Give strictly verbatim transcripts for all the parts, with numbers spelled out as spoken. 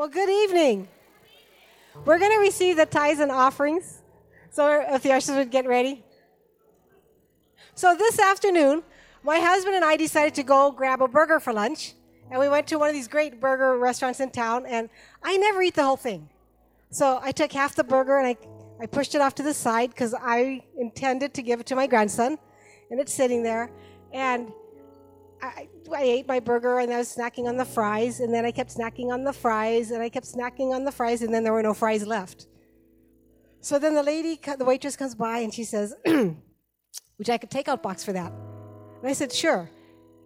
Well, good evening. We're going to receive the tithes and offerings. So if the ushers would get ready. So this afternoon, my husband and I decided to go grab a burger for lunch. And we went to one of these great burger restaurants in town. And I never eat the whole thing. So I took half the burger and I, I pushed it off to the side because I intended to give it to my grandson. And it's sitting there. And I, I ate my burger and I was snacking on the fries, and then I kept snacking on the fries, and I kept snacking on the fries, and then there were no fries left. So then the lady, the waitress comes by and she says, would you like a takeout box for that? And I said, sure.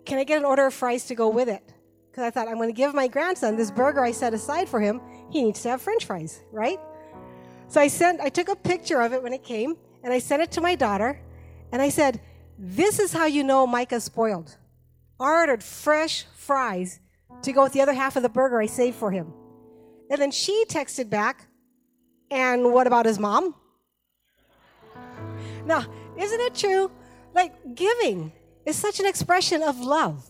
Can I get an order of fries to go with it? Because I thought, I'm going to give my grandson this burger I set aside for him. He needs to have French fries, right? So I sent, I took a picture of it when it came, and I sent it to my daughter, and I said, this is how you know Micah's spoiled. I ordered fresh fries to go with the other half of the burger I saved for him. And then she texted back, and what about his mom? Now, isn't it true? Like, giving is such an expression of love.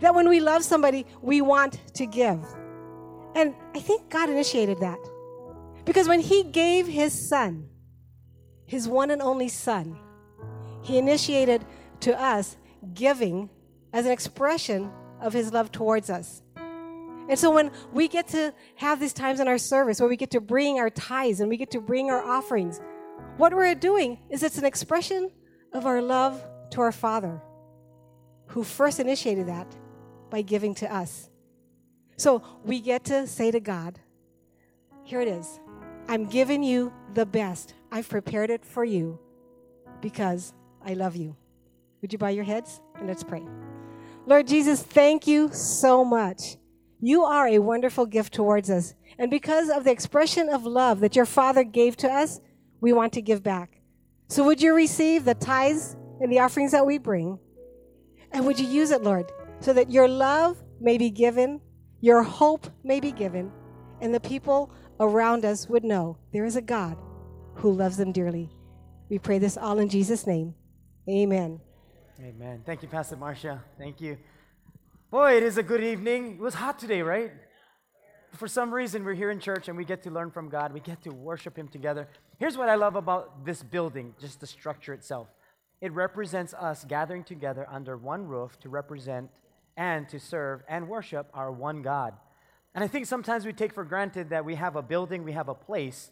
That when we love somebody, we want to give. And I think God initiated that. Because when he gave his son, his one and only son, he initiated to us giving as an expression of his love towards us. And so when we get to have these times in our service where we get to bring our tithes and we get to bring our offerings, what we're doing is it's an expression of our love to our Father, who first initiated that by giving to us. So we get to say to God, here it is. I'm giving you the best. I've prepared it for you because I love you. Would you bow your heads? And let's pray. Lord Jesus, thank you so much. You are a wonderful gift towards us. And because of the expression of love that your Father gave to us, we want to give back. So would you receive the tithes and the offerings that we bring? And would you use it, Lord, so that your love may be given, your hope may be given, and the people around us would know there is a God who loves them dearly. We pray this all in Jesus' name. Amen. Amen. Thank you, Pastor Marcia. Thank you. Boy, it is a good evening. It was hot today, right? For some reason, we're here in church and we get to learn from God. We get to worship him together. Here's what I love about this building, just the structure itself. It represents us gathering together under one roof to represent and to serve and worship our one God. And I think sometimes we take for granted that we have a building, we have a place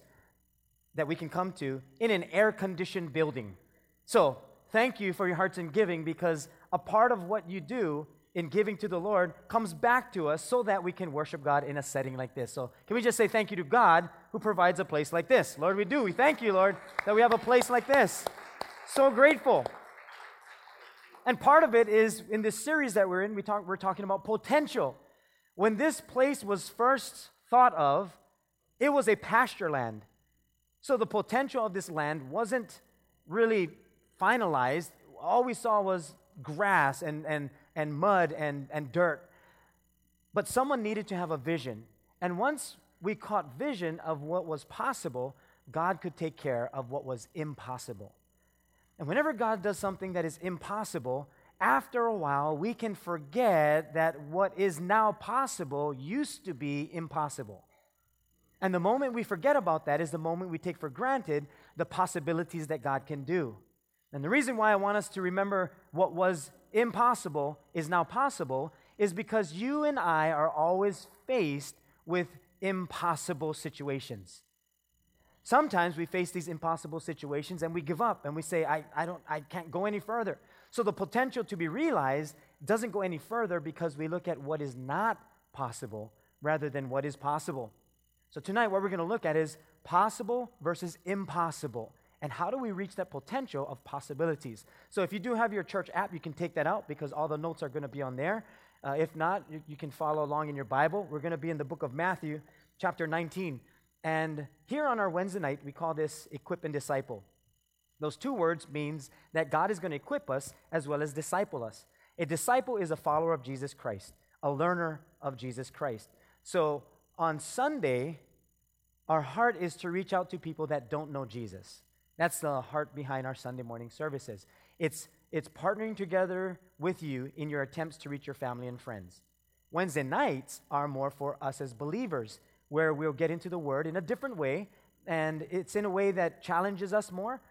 that we can come to in an air-conditioned building. So, thank you for your hearts in giving, because a part of what you do in giving to the Lord comes back to us so that we can worship God in a setting like this. So can we just say thank you to God who provides a place like this? Lord, we do. We thank you, Lord, that we have a place like this. So grateful. And part of it is in this series that we're in, we talk, we're talking about potential. When this place was first thought of, it was a pasture land. So the potential of this land wasn't really finalized. All we saw was grass and, and, and mud and, and dirt. But someone needed to have a vision. And once we caught vision of what was possible, God could take care of what was impossible. And whenever God does something that is impossible, after a while we can forget that what is now possible used to be impossible. And the moment we forget about that is the moment we take for granted the possibilities that God can do. And the reason why I want us to remember what was impossible is now possible is because you and I are always faced with impossible situations. Sometimes we face these impossible situations and we give up and we say, I, I don't, I can't go any further. So the potential to be realized doesn't go any further because we look at what is not possible rather than what is possible. So tonight what we're going to look at is possible versus impossible. And how do we reach that potential of possibilities? So if you do have your church app, you can take that out because all the notes are going to be on there. Uh, if not, you, you can follow along in your Bible. We're going to be in the book of Matthew, chapter nineteen. And here on our Wednesday night, we call this equip and disciple. Those two words means that God is going to equip us as well as disciple us. A disciple is a follower of Jesus Christ, a learner of Jesus Christ. So on Sunday, our heart is to reach out to people that don't know Jesus. That's the heart behind our Sunday morning services. It's it's partnering together with you in your attempts to reach your family and friends. Wednesday nights are more for us as believers, where we'll get into the Word in a different way, and it's in a way that challenges us more.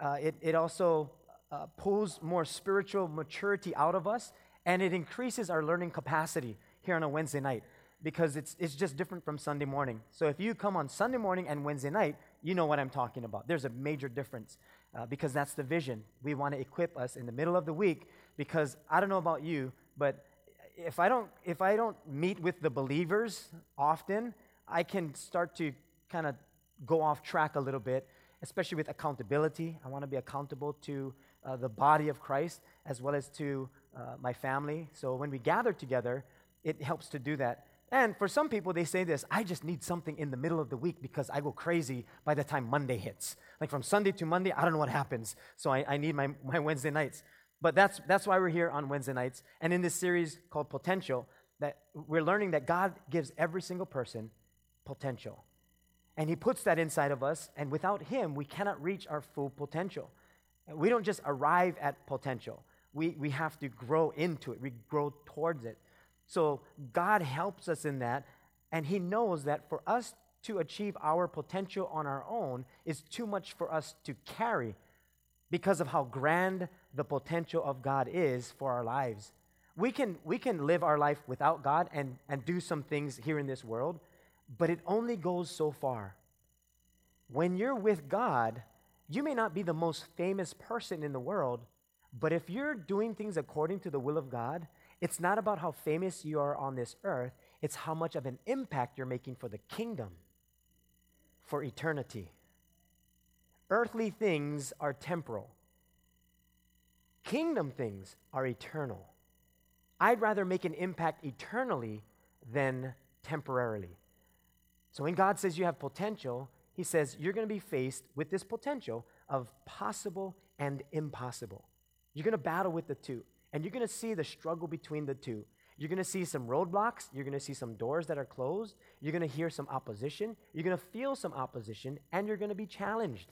Uh, it, it also uh, pulls more spiritual maturity out of us, and it increases our learning capacity here on a Wednesday night, because it's it's just different from Sunday morning. So if you come on Sunday morning and Wednesday night, you know what I'm talking about. There's a major difference uh, because that's the vision. We want to equip us in the middle of the week, because I don't know about you, but if I don't if I don't meet with the believers often, I can start to kind of go off track a little bit, especially with accountability. I want to be accountable to uh, the body of Christ as well as to uh, my family. So when we gather together, it helps to do that. And for some people, they say this, I just need something in the middle of the week because I go crazy by the time Monday hits. Like from Sunday to Monday, I don't know what happens. So I, I need my, my Wednesday nights. But that's that's why we're here on Wednesday nights. And in this series called Potential, that we're learning that God gives every single person potential. And He puts that inside of us. And without Him, we cannot reach our full potential. We don't just arrive at potential. We, we have to grow into it. We grow towards it. So God helps us in that, and He knows that for us to achieve our potential on our own is too much for us to carry because of how grand the potential of God is for our lives. We can, we can live our life without God and, and do some things here in this world, but it only goes so far. When you're with God, you may not be the most famous person in the world, but if you're doing things according to the will of God, it's not about how famous you are on this earth. It's how much of an impact you're making for the kingdom, for eternity. Earthly things are temporal. Kingdom things are eternal. I'd rather make an impact eternally than temporarily. So when God says you have potential, He says you're going to be faced with this potential of possible and impossible. You're going to battle with the two. And you're going to see the struggle between the two. You're going to see some roadblocks. You're going to see some doors that are closed. You're going to hear some opposition. You're going to feel some opposition, and you're going to be challenged.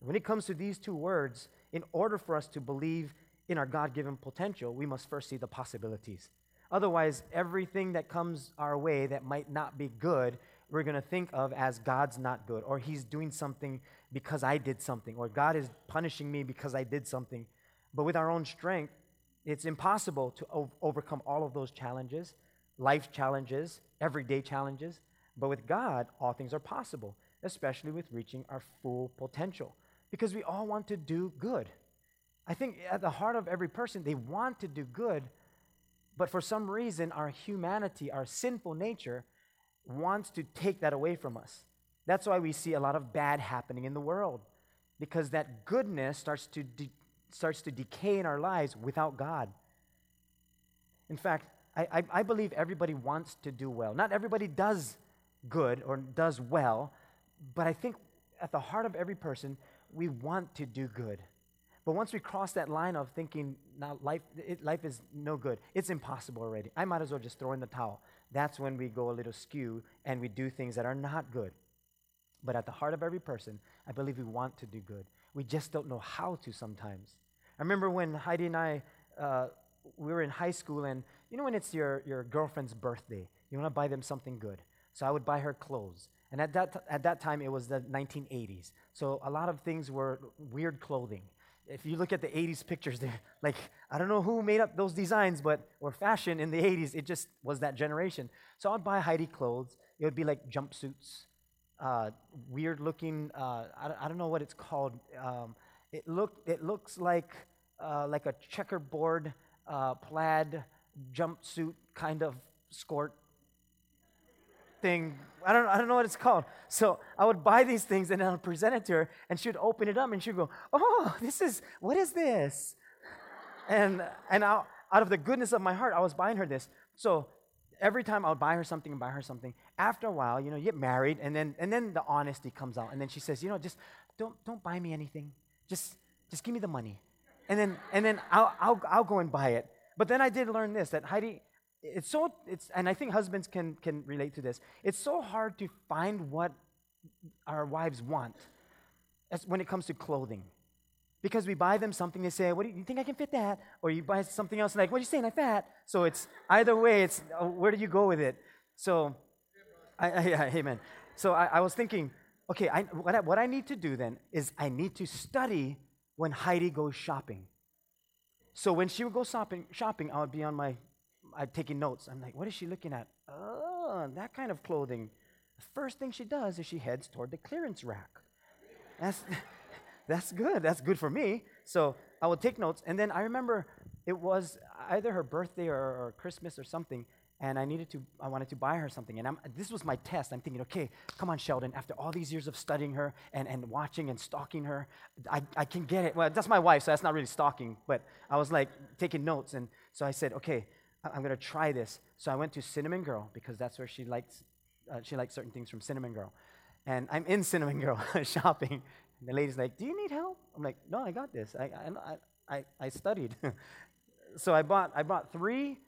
When it comes to these two words, in order for us to believe in our God-given potential, we must first see the possibilities. Otherwise, everything that comes our way that might not be good, we're going to think of as God's not good, or He's doing something because I did something, or God is punishing me because I did something. But with our own strength, it's impossible to o- overcome all of those challenges, life challenges, everyday challenges. But with God, all things are possible, especially with reaching our full potential, because we all want to do good. I think at the heart of every person, they want to do good, but for some reason, our humanity, our sinful nature, wants to take that away from us. That's why we see a lot of bad happening in the world, because that goodness starts to de- starts to decay in our lives without God. In fact, I, I, I believe everybody wants to do well. Not everybody does good or does well, but I think at the heart of every person, we want to do good. But once we cross that line of thinking, now life it, life is no good, it's impossible already, I might as well just throw in the towel, that's when we go a little skew and we do things that are not good. But at the heart of every person, I believe we want to do good. We just don't know how to sometimes. I remember when Heidi and I, uh, we were in high school, and you know when it's your, your girlfriend's birthday, you want to buy them something good. So I would buy her clothes. And at that t- at that time, it was the nineteen eighties. So a lot of things were weird clothing. If you look at the eighties pictures, they're like, I don't know who made up those designs, but or fashion in the eighties, it just was that generation. So I would buy Heidi clothes. It would be like jumpsuits. Uh, weird-looking, uh, I, I don't know what it's called. Um, it looked, it looks like uh, like a checkerboard uh, plaid jumpsuit kind of skirt thing. I don't, I don't know what it's called. So I would buy these things, and I would present it to her, and she would open it up, and she would go, "Oh, this is what is this?" and and I, out of the goodness of my heart, I was buying her this. So every time I would buy her something and buy her something, after a while, you know, you get married, and then and then the honesty comes out, and then she says, you know, just don't don't buy me anything, just just give me the money, and then and then I'll I'll I'll go and buy it. But then I did learn this, that Heidi, it's so it's and I think husbands can can relate to this. It's so hard to find what our wives want as when it comes to clothing. because we buy them something, they say, what do you, you think I can fit that? Or you buy something else, like, what are you saying, I'm fat? So it's, either way, it's, uh, where do you go with it? So, I, I, yeah, amen. So I, I was thinking, okay, I, what, I, what I need to do then is I need to study when Heidi goes shopping. So when she would go shopping, shopping, I would be on my, I'd taking notes. I'm like, what is she looking at? Oh, that kind of clothing. The first thing she does is she heads toward the clearance rack. That's... That's good. That's good for me. So I would take notes. And then I remember it was either her birthday or, or Christmas or something, and I needed to, I wanted to buy her something. And I'm, this was my test. I'm thinking, okay, come on, Sheldon. After all these years of studying her and, and watching and stalking her, I, I can get it. Well, that's my wife, so that's not really stalking. But I was like taking notes. And so I said, okay, I'm going to try this. So I went to Cinnamon Girl because that's where she likes, uh, she likes certain things from Cinnamon Girl. And I'm in Cinnamon Girl shopping. And the lady's like, do you need help? I'm like, no, I got this. I I I, I studied. So I bought I bought three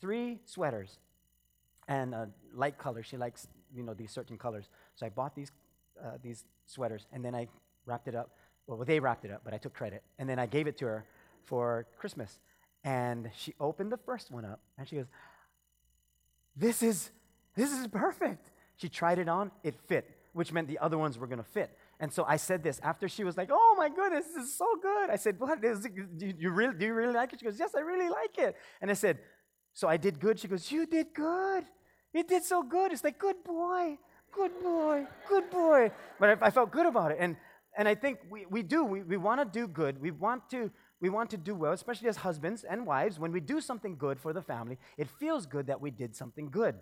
three sweaters and a light color. She likes, you know, these certain colors. So I bought these uh, these sweaters, and then I wrapped it up. Well, they wrapped it up, but I took credit. And then I gave it to her for Christmas. And she opened the first one up, and she goes, This is this is perfect. She tried it on, it fit, which meant the other ones were going to fit. And so I said this after she was like, "Oh my goodness, this is so good." I said, "What is it? Do you really do you really like it?" She goes, "Yes, I really like it." And I said, "So I did good." She goes, "You did good. You did so good." It's like, "Good boy, good boy, good boy." But I, I felt good about it, and and I think we, we do we, we want to do good. We want to we want to do well, especially as husbands and wives. When we do something good for the family, it feels good that we did something good.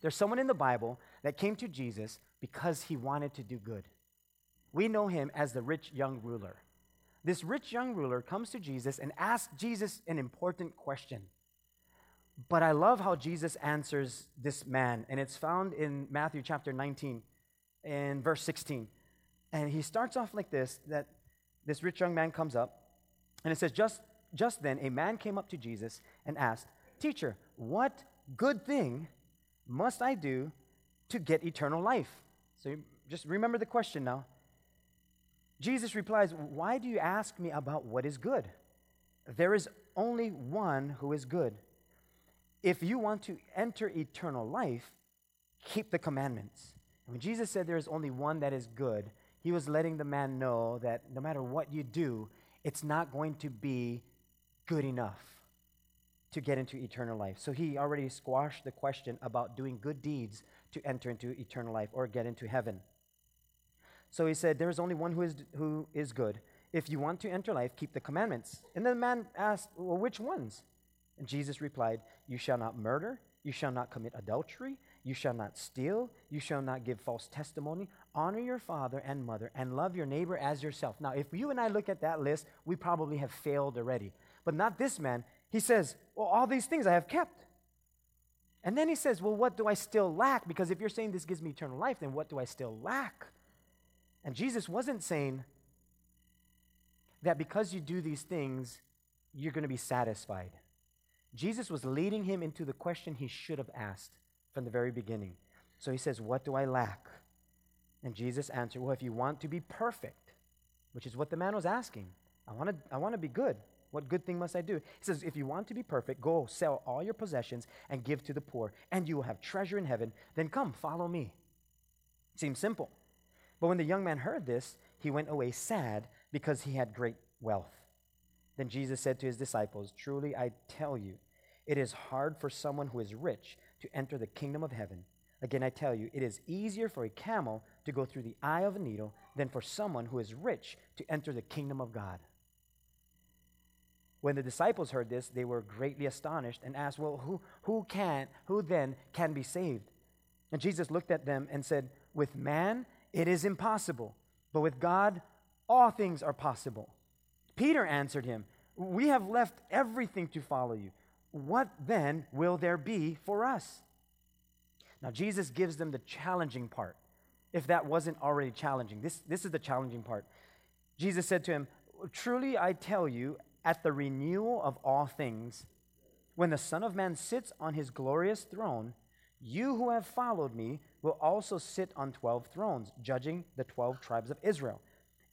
There's someone in the Bible that came to Jesus because he wanted to do good. We know him as the rich young ruler. This rich young ruler comes to Jesus and asks Jesus an important question. But I love how Jesus answers this man, and it's found in Matthew chapter nineteen, in verse sixteen. And he starts off like this, that this rich young man comes up, and it says, just, just then a man came up to Jesus and asked, "Teacher, what good thing must I do to get eternal life?" So just remember the question now. Jesus replies, "Why do you ask me about what is good? There is only one who is good. If you want to enter eternal life, keep the commandments." And when Jesus said there is only one that is good, he was letting the man know that no matter what you do, it's not going to be good enough to get into eternal life. So he already squashed the question about doing good deeds to enter into eternal life or get into heaven. So he said, there is only one who is who is good. If you want to enter life, keep the commandments. And the man asked, well, which ones? And Jesus replied, you shall not murder, you shall not commit adultery, you shall not steal, you shall not give false testimony, honor your father and mother, and love your neighbor as yourself. Now, if you and I look at that list, we probably have failed already. But not this man. He says, well, all these things I have kept. And then he says, well, what do I still lack? Because if you're saying this gives me eternal life, then what do I still lack? And Jesus wasn't saying that because you do these things, you're going to be satisfied. Jesus was leading him into the question he should have asked from the very beginning. So he says, what do I lack? And Jesus answered, well, if you want to be perfect, which is what the man was asking, I want to, I want to be good. What good thing must I do? He says, if you want to be perfect, go sell all your possessions and give to the poor, and you will have treasure in heaven. Then come, follow me. Seems simple. But when the young man heard this, he went away sad because he had great wealth. Then Jesus said to his disciples, truly I tell you, it is hard for someone who is rich to enter the kingdom of heaven. Again, I tell you, it is easier for a camel to go through the eye of a needle than for someone who is rich to enter the kingdom of God. When the disciples heard this, they were greatly astonished and asked, well, who, who can, who then can be saved? And Jesus looked at them and said, with man, it is impossible, but with God, all things are possible. Peter answered him, we have left everything to follow you. What then will there be for us? Now, Jesus gives them the challenging part. If that wasn't already challenging, this, this is the challenging part. Jesus said to him, truly I tell you, at the renewal of all things, when the Son of Man sits on his glorious throne, you who have followed me will also sit on twelve thrones, judging the twelve tribes of Israel.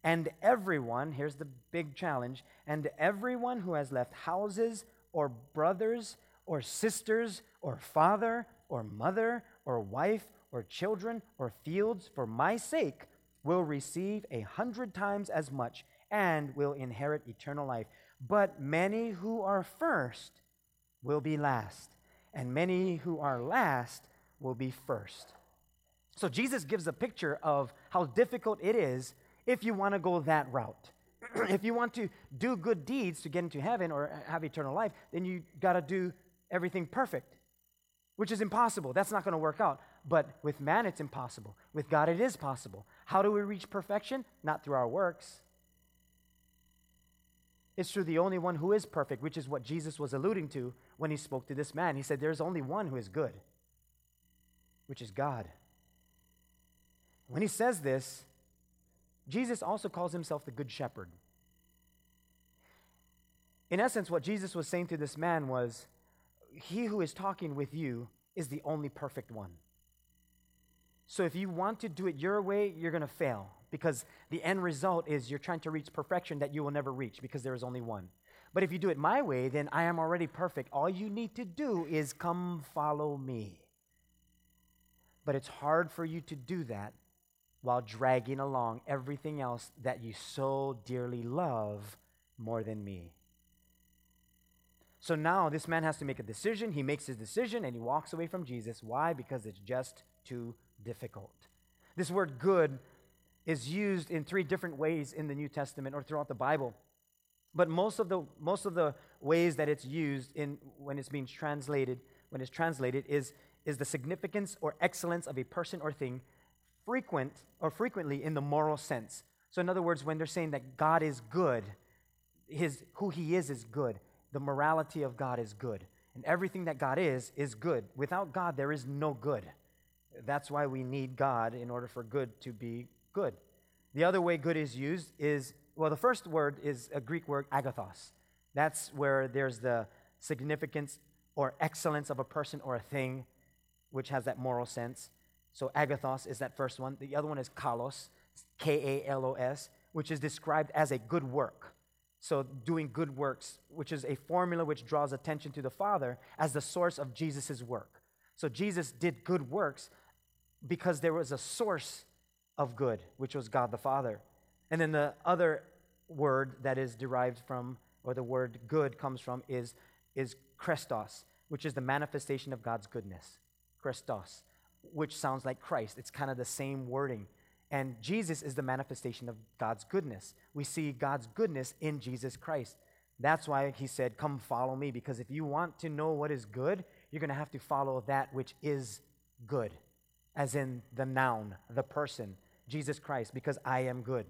And everyone, here's the big challenge, and everyone who has left houses or brothers or sisters or father or mother or wife or children or fields for my sake will receive a hundred times as much and will inherit eternal life. But many who are first will be last, and many who are last will be first. So Jesus gives a picture of how difficult it is if you want to go that route. If you want to do good deeds to get into heaven or have eternal life, then you got to do everything perfect, which is impossible. That's not going to work out. But with man, it's impossible. With God, it is possible. How do we reach perfection? Not through our works. It's through the only one who is perfect, which is what Jesus was alluding to when he spoke to this man. He said, there's only one who is good, which is God. When he says this, Jesus also calls himself the Good Shepherd. In essence, what Jesus was saying to this man was, he who is talking with you is the only perfect one. So if you want to do it your way, you're going to fail, because the end result is you're trying to reach perfection that you will never reach, because there is only one. But if you do it my way, then I am already perfect. All you need to do is come follow me. But it's hard for you to do that while dragging along everything else that you so dearly love more than me. So now this man has to make a decision. He makes his decision and he walks away from Jesus. Why? Because it's just too difficult. This word good is used in three different ways in the New Testament or throughout the Bible. But most of the most of the ways that it's used in when it's being translated, when it's translated is, is the significance or excellence of a person or thing frequent or frequently in the moral sense. So in other words, when they're saying that God is good, his who he is is good. The morality of God is good. And everything that God is, is good. Without God, there is no good. That's why we need God in order for good to be good. The other way good is used is, well, the first word is a Greek word, agathos. That's where there's the significance or excellence of a person or a thing, which has that moral sense. So agathos is that first one. The other one is kalos, K A L O S, which is described as a good work. So doing good works, which is a formula which draws attention to the Father as the source of Jesus' work. So Jesus did good works because there was a source of good, which was God the Father. And then the other word that is derived from, or the word good comes from, is, is krestos, which is the manifestation of God's goodness. Krestos, which sounds like Christ. It's kind of the same wording. And Jesus is the manifestation of God's goodness. We see God's goodness in Jesus Christ. That's why he said, come follow me, because if you want to know what is good, you're going to have to follow that which is good, as in the noun, the person, Jesus Christ, because I am good.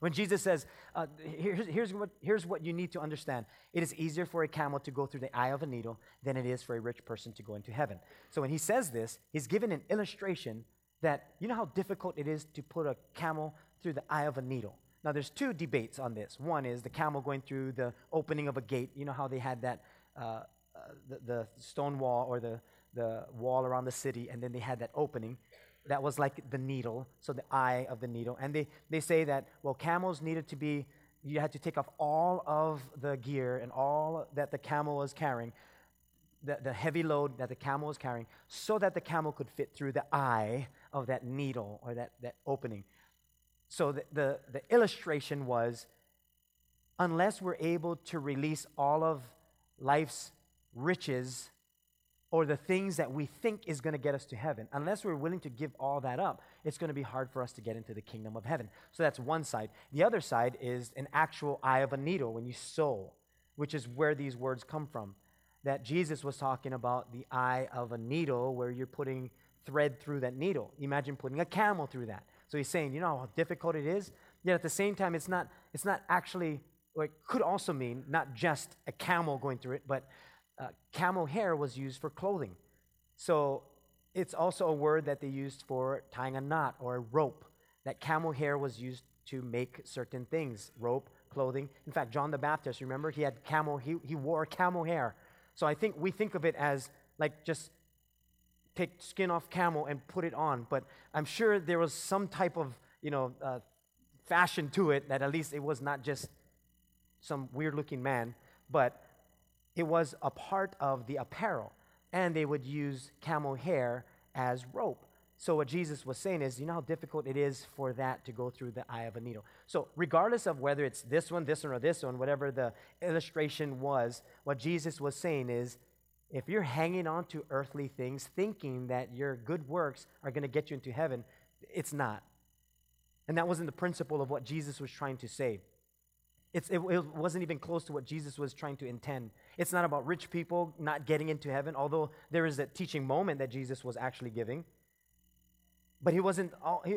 When Jesus says, uh, here's, here's, what, here's what you need to understand. It is easier for a camel to go through the eye of a needle than it is for a rich person to go into heaven. So when he says this, he's given an illustration that, you know how difficult it is to put a camel through the eye of a needle? Now, there's two debates on this. One is the camel going through the opening of a gate. You know how they had that, uh, uh, the, the stone wall or the, the wall around the city, and then they had that opening. That was like the needle, so the eye of the needle. And they, they say that, well, camels needed to be, you had to take off all of the gear and all that the camel was carrying, the, the heavy load that the camel was carrying, so that the camel could fit through the eye of that needle or that, that opening. So the, the, the illustration was, unless we're able to release all of life's riches or the things that we think is going to get us to heaven, unless we're willing to give all that up, it's going to be hard for us to get into the kingdom of heaven. So that's one side. The other side is an actual eye of a needle when you sow, which is where these words come from, that Jesus was talking about the eye of a needle where you're putting thread through that needle. Imagine putting a camel through that. So he's saying, you know how difficult it is? Yet at the same time, it's not it's not actually, or it could also mean not just a camel going through it, but uh, camel hair was used for clothing. So it's also a word that they used for tying a knot or a rope, that camel hair was used to make certain things, rope, clothing. In fact, John the Baptist, remember, he had camel, he, he wore camel hair. So I think we think of it as like just take skin off camel and put it on, but I'm sure there was some type of, you know, uh, fashion to it, that at least it was not just some weird-looking man, but it was a part of the apparel. And they would use camel hair as rope. So what Jesus was saying is, you know how difficult it is for that to go through the eye of a needle. So regardless of whether it's this one, this one, or this one, whatever the illustration was, what Jesus was saying is, if you're hanging on to earthly things thinking that your good works are going to get you into heaven, it's not. And that wasn't the principle of what Jesus was trying to say. It's, it, it wasn't even close to what Jesus was trying to intend. It's not about rich people not getting into heaven, although there is that teaching moment that Jesus was actually giving. But he wasn't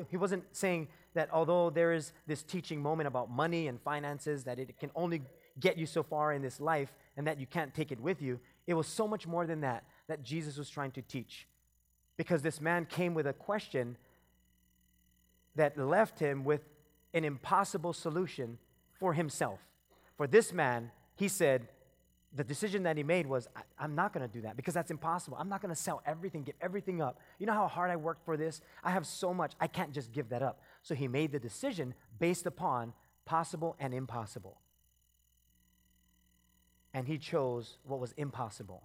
he wasn't saying that although there is this teaching moment about money and finances, that it can only get you so far in this life and that you can't take it with you. It was so much more than that that Jesus was trying to teach. Because this man came with a question that left him with an impossible solution for himself. For this man, he said, the decision that he made was, I, I'm not going to do that because that's impossible. I'm not going to sell everything, give everything up. You know how hard I worked for this? I have so much. I can't just give that up. So he made the decision based upon possible and impossible. And he chose what was impossible,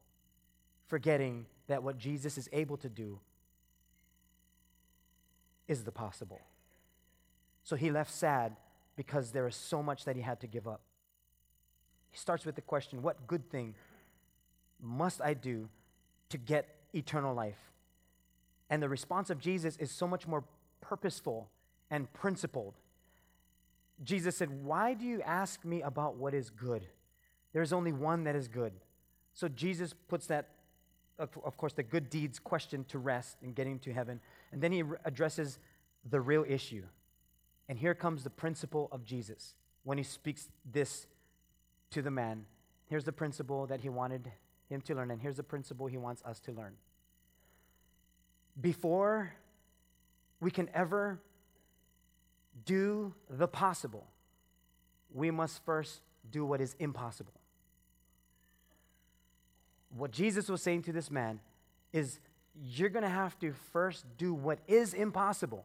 forgetting that what Jesus is able to do is the possible. So he left sad because there is so much that he had to give up. He starts with the question, what good thing must I do to get eternal life? And the response of Jesus is so much more purposeful and principled. Jesus said, why do you ask me about what is good? There is only one that is good. So Jesus puts that, of course, the good deeds question to rest in getting to heaven. And then he addresses the real issue. And here comes the principle of Jesus when he speaks this to the man. Here's the principle that he wanted him to learn, and here's the principle he wants us to learn. Before we can ever do the possible, we must first do what is impossible. What Jesus was saying to this man is, you're going to have to first do what is impossible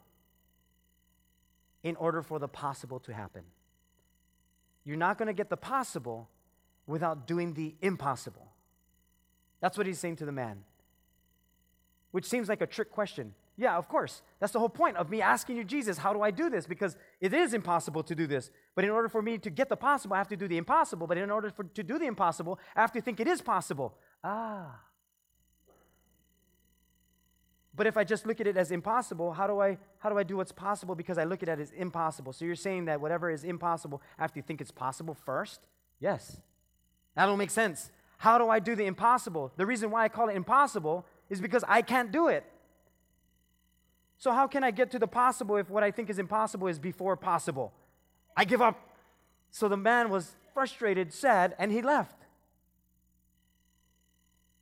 in order for the possible to happen. You're not going to get the possible without doing the impossible. That's what he's saying to the man, which seems like a trick question. Yeah, of course. That's the whole point of me asking you, Jesus, how do I do this? Because it is impossible to do this. But in order for me to get the possible, I have to do the impossible. But in order for, to do the impossible, I have to think it is possible. Ah. But if I just look at it as impossible, how do I how do I do what's possible because I look at it as impossible? So you're saying that whatever is impossible, I have to think it's possible first? Yes. That don't make sense. How do I do the impossible? The reason why I call it impossible is because I can't do it. So how can I get to the possible if what I think is impossible is before possible? I give up. So the man was frustrated, sad, and he left.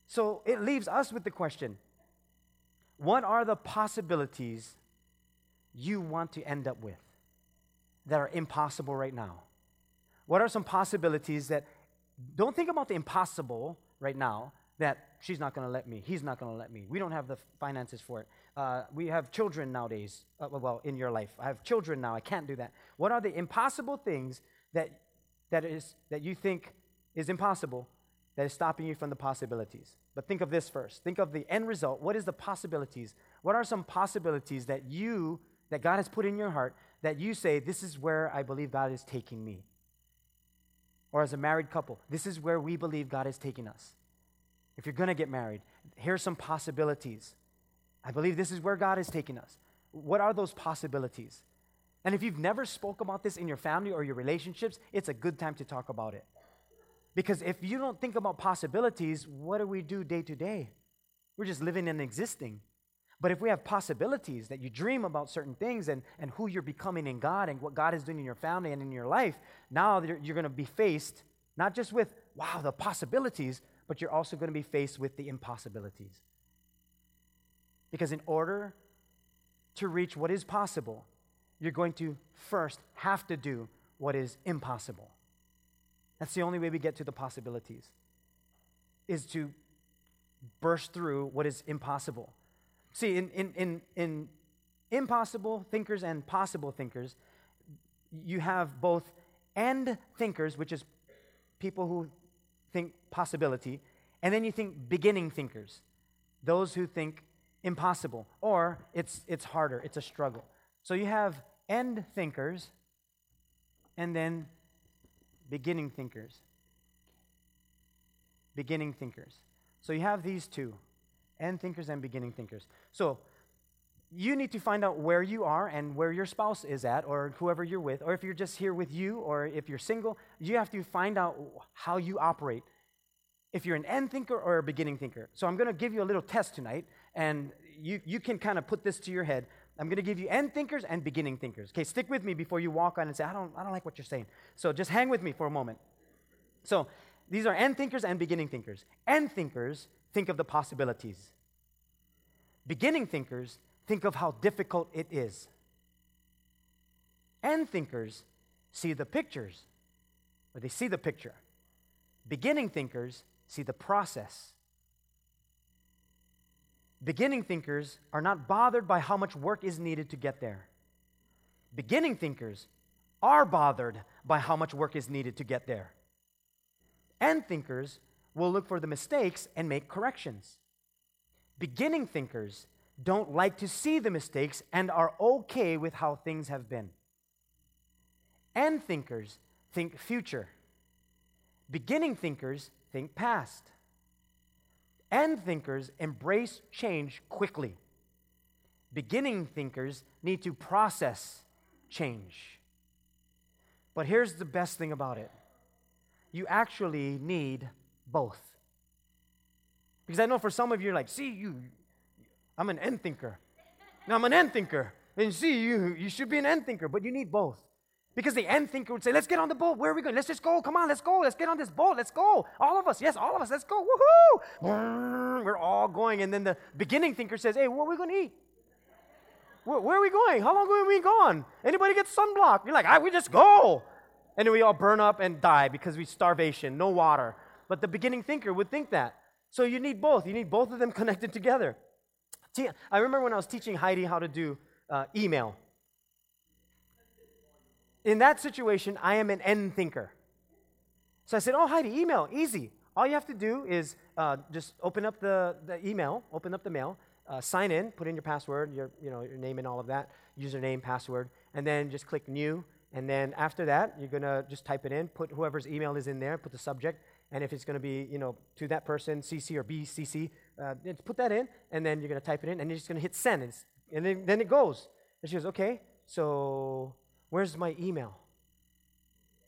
So it leaves us with the question, what are the possibilities you want to end up with that are impossible right now? What are some possibilities that, don't think about the impossible right now, that she's not going to let me, he's not going to let me, we don't have the finances for it, uh, we have children nowadays, uh, well, in your life, I have children now, I can't do that. What are the impossible things that that is that you think is impossible that is stopping you from the possibilities? But think of this first. Think of the end result. What is the possibilities? What are some possibilities that you, that God has put in your heart, that you say, this is where I believe God is taking me? Or as a married couple, this is where we believe God is taking us. If you're going to get married, here's some possibilities. I believe this is where God is taking us. What are those possibilities? And if you've never spoke about this in your family or your relationships, it's a good time to talk about it. Because if you don't think about possibilities, what do we do day to day? We're just living and existing. But if we have possibilities that you dream about certain things and, and who you're becoming in God and what God is doing in your family and in your life, now you're, you're going to be faced not just with, wow, the possibilities, but you're also going to be faced with the impossibilities. Because in order to reach what is possible, you're going to first have to do what is impossible. That's the only way we get to the possibilities, is to burst through what is impossible. See, in in in, in impossible thinkers and possible thinkers, you have both end thinkers, which is people who think possibility, and then you think beginning thinkers, those who think impossible, or it's it's harder, it's a struggle. So you have end thinkers and then beginning thinkers. Beginning thinkers. So you have these two, end thinkers and beginning thinkers. So you need to find out where you are and where your spouse is at, or whoever you're with, or if you're just here with you, or if you're single, you have to find out how you operate, if you're an end thinker or a beginning thinker. So I'm going to give you a little test tonight, and you, you can kind of put this to your head. I'm going to give you end thinkers and beginning thinkers. Okay, stick with me before you walk on and say, I don't, I don't like what you're saying. So just hang with me for a moment. So these are end thinkers and beginning thinkers. End thinkers think of the possibilities. Beginning thinkers think of how difficult it is. End thinkers see the pictures, or they see the picture. Beginning thinkers see the process. Beginning thinkers are not bothered by how much work is needed to get there. Beginning thinkers are bothered by how much work is needed to get there. End thinkers will look for the mistakes and make corrections. Beginning thinkers don't like to see the mistakes and are okay with how things have been. End thinkers think future. Beginning thinkers think past. End thinkers embrace change quickly. Beginning thinkers need to process change. But here's the best thing about it. You actually need both. Because I know for some of you, you're like, see, you, I'm an end thinker. No, I'm an end thinker. And see, you, you should be an end thinker, but you need both. Because the end thinker would say, let's get on the boat. Where are we going? Let's just go. Come on, let's go. Let's get on this boat. Let's go. All of us. Yes, all of us. Let's go. Woohoo! We're all going. And then the beginning thinker says, hey, what are we going to eat? Where, where are we going? How long are we gone? Anybody get sunblock? You're like, I, we just go. And then we all burn up and die because we starvation, no water. But the beginning thinker would think that. So you need both. You need both of them connected together. I remember when I was teaching Heidi how to do uh, email. In that situation, I am an end thinker. So I said, oh, Heidi, email, easy. All you have to do is uh, just open up the, the email, open up the mail, uh, sign in, put in your password, your you know your name and all of that, username, password, and then just click new. And then after that, you're going to just type it in, put whoever's email is in there, put the subject, and if it's going to be, you know, to that person, C C or B C C, uh, put that in, and then you're going to type it in, and you're just going to hit send, and, and then, then it goes. And she goes, okay, so where's my email?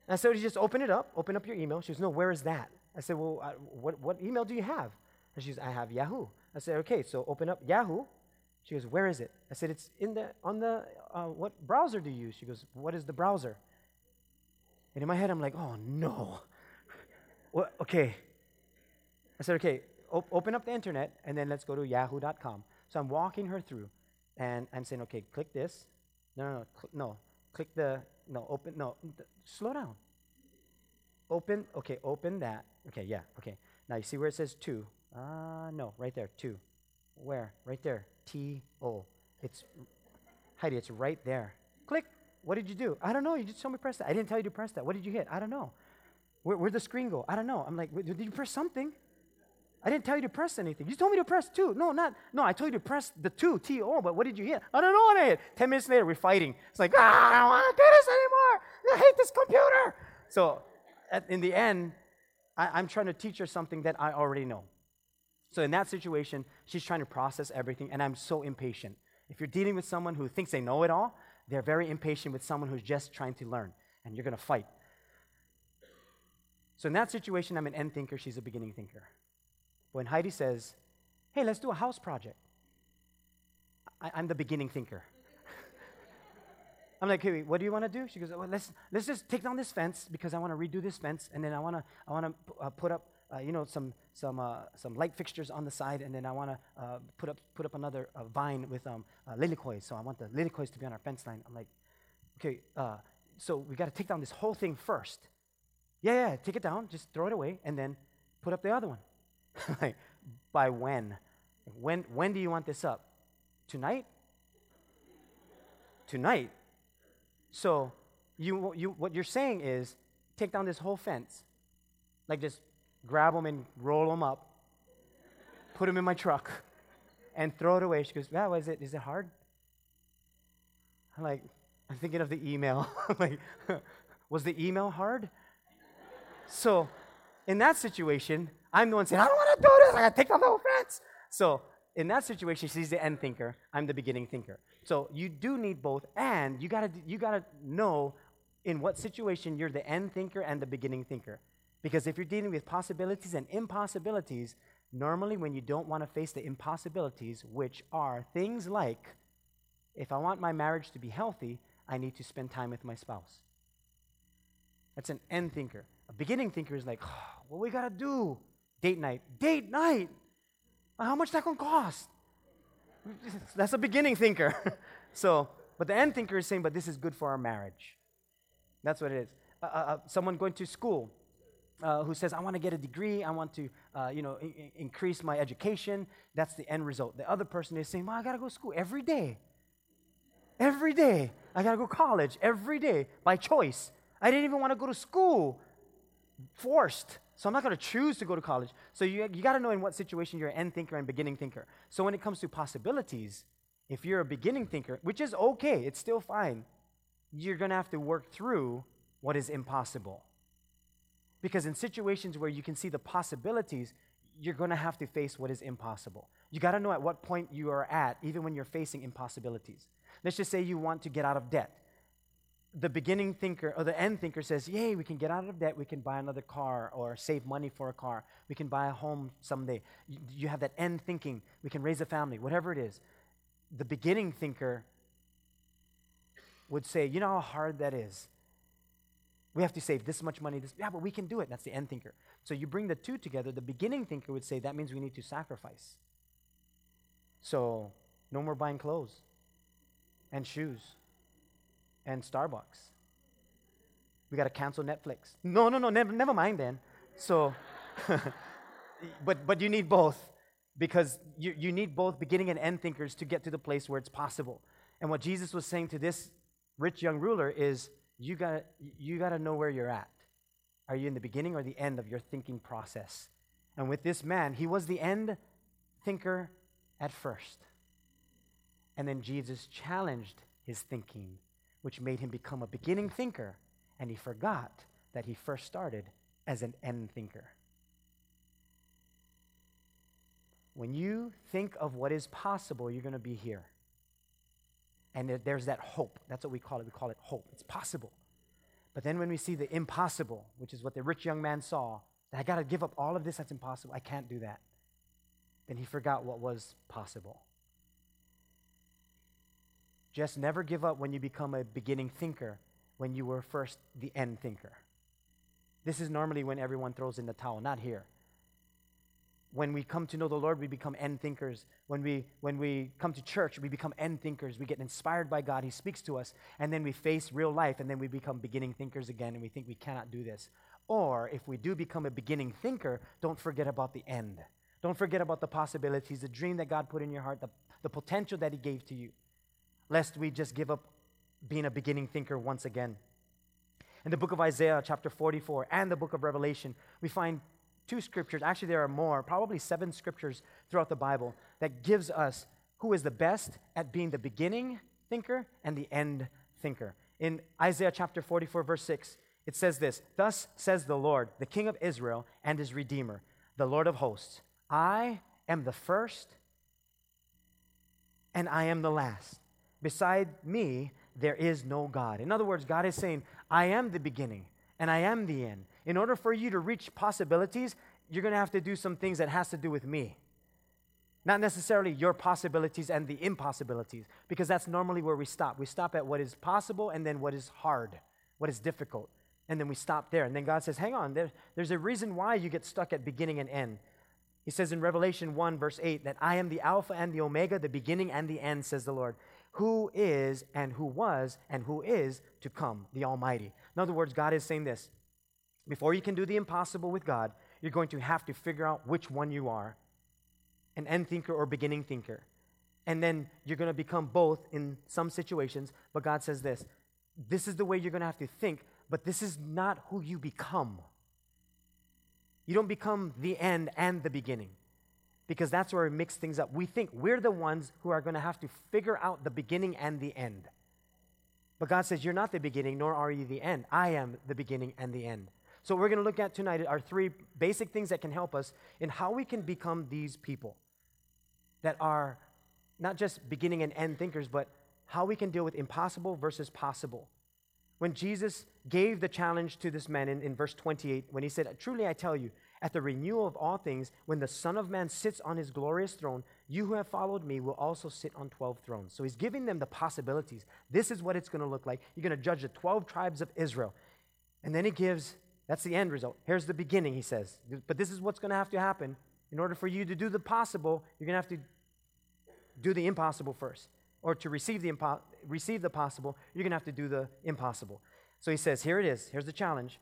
And I said, well, you just open it up, open up your email. She goes, no, where is that? I said, well, I, what, what email do you have? And she goes, I have Yahoo. I said, okay, so open up Yahoo. She goes, where is it? I said, it's in the, on the, uh, what browser do you use? She goes, what is the browser? And in my head, I'm like, oh, no. What? Okay. I said, okay, op- open up the internet, and then let's go to yahoo dot com. So I'm walking her through, and I'm saying, okay, click this. No, no, no, cl- no. Click the, no, open, no, th- slow down. Open, okay, open that. Okay, yeah, okay. Now you see where it says two. Uh, no, right there, two. Where? Right there. T O. It's, Heidi, it's right there. Click. What did you do? I don't know. You just told me press that. I didn't tell you to press that. What did you hit? I don't know. Where, where'd the screen go? I don't know. I'm like, did you press something? I didn't tell you to press anything. You told me to press two. No, not, no, I told you to press the two, T O, but what did you hit? I don't know what I hit. Ten minutes later, we're fighting. It's like, ah, I don't want to do this anymore. I hate this computer. So at, in the end, I, I'm trying to teach her something that I already know. So in that situation, she's trying to process everything, and I'm so impatient. If you're dealing with someone who thinks they know it all, they're very impatient with someone who's just trying to learn, and you're going to fight. So in that situation, I'm an end thinker, she's a beginning thinker. When Heidi says, hey, let's do a house project, I- I'm the beginning thinker. I'm like, hey, what do you want to do? She goes, well, let's let's just take down this fence because I want to redo this fence, and then I want to I want to p- uh, put up Uh, you know, some some uh, some light fixtures on the side, and then I want to uh, put up put up another uh, vine with um, uh, lily koi. So I want the lily koi to be on our fence line. I'm like, okay, uh, so we got to take down this whole thing first. Yeah, yeah, take it down, just throw it away, and then put up the other one. Like, by when? When when do you want this up? Tonight? Tonight. So you, you, what you're saying is, take down this whole fence. Like, just grab them and roll them up, put them in my truck, and throw it away. She goes, wow, is it, is it hard? I'm like, I'm thinking of the email. I'm like, was the email hard? So, in that situation, I'm the one saying, I don't want to do this. I got to take down the whole fence. So, in that situation, she's the end thinker. I'm the beginning thinker. So, you do need both, and you gotta you gotta know in what situation you're the end thinker and the beginning thinker. Because if you're dealing with possibilities and impossibilities, normally when you don't want to face the impossibilities, which are things like, if I want my marriage to be healthy, I need to spend time with my spouse. That's an end thinker. A beginning thinker is like, oh, what we gotta do? Date night. Date night? How much that gonna cost? That's a beginning thinker. So, but the end thinker is saying, but this is good for our marriage. That's what it is. Uh, uh, someone going to school uh, who says, I want to get a degree. I want to, uh, you know, in- increase my education. That's the end result. The other person is saying, well, I got to go to school every day. Every day. I got to go to college every day by choice. I didn't even want to go to school. Forced. So I'm not going to choose to go to college. So you, you got to know in what situation you're an end thinker and beginning thinker. So when it comes to possibilities, if you're a beginning thinker, which is okay, it's still fine, you're going to have to work through what is impossible. Because in situations where you can see the possibilities, you're going to have to face what is impossible. You got to know at what point you are at, even when you're facing impossibilities. Let's just say you want to get out of debt. The beginning thinker or the end thinker says, yay, we can get out of debt, we can buy another car or save money for a car, we can buy a home someday. You, you have that end thinking, we can raise a family, whatever it is. The beginning thinker would say, you know how hard that is? We have to save this much money. This, yeah, but we can do it. That's the end thinker. So you bring the two together, the beginning thinker would say, that means we need to sacrifice. So no more buying clothes and shoes. And Starbucks. We got to cancel Netflix. No, no, no, never, never mind then. So, but but you need both, because you, you need both beginning and end thinkers to get to the place where it's possible. And what Jesus was saying to this rich young ruler is, you got you got to know where you're at. Are you in the beginning or the end of your thinking process? And with this man, he was the end thinker at first. And then Jesus challenged his thinking, which made him become a beginning thinker, and he forgot that he first started as an end thinker. When you think of what is possible, you're going to be here. And there, there's that hope. That's what we call it. We call it hope. It's possible. But then when we see the impossible, which is what the rich young man saw, that I got to give up all of this, that's impossible, I can't do that, then he forgot what was possible. Just never give up when you become a beginning thinker, when you were first the end thinker. This is normally when everyone throws in the towel, not here. When we come to know the Lord, we become end thinkers. When we when we come to church, we become end thinkers. We get inspired by God. He speaks to us. And then we face real life, and then we become beginning thinkers again, and we think we cannot do this. Or if we do become a beginning thinker, don't forget about the end. Don't forget about the possibilities, the dream that God put in your heart, the, the potential that He gave to you. Lest we just give up being a beginning thinker once again. In the book of Isaiah, chapter forty-four, and the book of Revelation, we find two scriptures. Actually, there are more, probably seven scriptures throughout the Bible that gives us who is the best at being the beginning thinker and the end thinker. In Isaiah chapter forty-four, verse six, it says this, "Thus says the Lord, the King of Israel and His Redeemer, the Lord of hosts, I am the first and I am the last. Beside me, there is no God." In other words, God is saying, I am the beginning and I am the end. In order for you to reach possibilities, you're going to have to do some things that has to do with me. Not necessarily your possibilities and the impossibilities, because that's normally where we stop. We stop at what is possible and then what is hard, what is difficult. And then we stop there. And then God says, hang on, there, there's a reason why you get stuck at beginning and end. He says in Revelation one, verse eight, that I am the Alpha and the Omega, the beginning and the end, says the Lord, who is and who was and who is to come, the Almighty. In other words, God is saying this. Before you can do the impossible with God, you're going to have to figure out which one you are, an end thinker or beginning thinker. And then you're going to become both in some situations. But God says this, this is the way you're going to have to think, but this is not who you become. You don't become the end and the beginning, because that's where we mix things up. We think we're the ones who are going to have to figure out the beginning and the end. But God says, you're not the beginning, nor are you the end. I am the beginning and the end. So what we're going to look at tonight are three basic things that can help us in how we can become these people that are not just beginning and end thinkers, but how we can deal with impossible versus possible. When Jesus gave the challenge to this man in, in verse twenty-eight, when he said, truly I tell you, at the renewal of all things, when the Son of Man sits on his glorious throne, you who have followed me will also sit on twelve thrones. So he's giving them the possibilities. This is what it's going to look like. You're going to judge the twelve tribes of Israel. And then he gives, that's the end result. Here's the beginning, he says. But this is what's going to have to happen. In order for you to do the possible, you're going to have to do the impossible first. Or to receive the impo- receive the possible, you're going to have to do the impossible. So he says, here it is. Here's the challenge.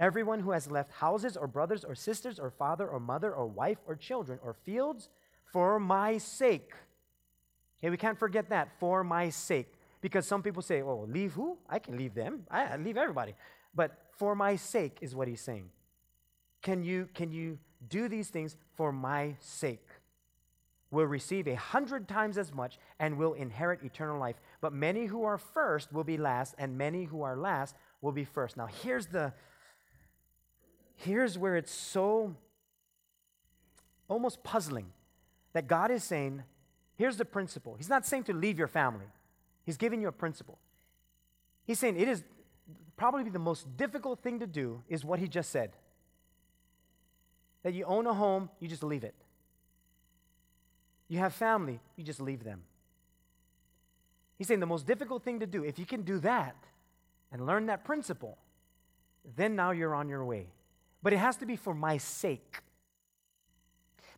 Everyone who has left houses or brothers or sisters or father or mother or wife or children or fields for my sake. Okay, we can't forget that, for my sake. Because some people say, oh, leave who? I can leave them. I leave everybody. But for my sake is what he's saying. Can you, can you do these things for my sake? Will receive a hundred times as much and will inherit eternal life. But many who are first will be last, and many who are last will be first. Now here's the, here's where it's so almost puzzling that God is saying, here's the principle. He's not saying to leave your family. He's giving you a principle. He's saying it is probably the most difficult thing to do is what he just said. That you own a home, you just leave it. You have family, you just leave them. He's saying the most difficult thing to do, if you can do that and learn that principle, then now you're on your way. But it has to be for my sake.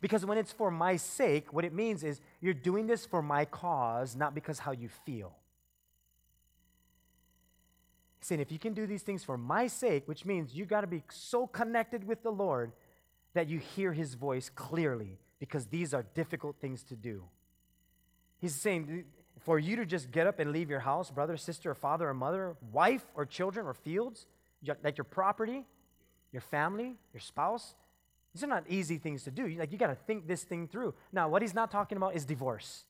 Because when it's for my sake, what it means is you're doing this for my cause, not because how you feel. He's saying if you can do these things for my sake, which means you got to be so connected with the Lord that you hear his voice clearly. Because these are difficult things to do. He's saying, for you to just get up and leave your house, brother, sister, or father, or mother, wife, or children, or fields, like your property, your family, your spouse, these are not easy things to do. Like, you got to think this thing through. Now, what he's not talking about is divorce.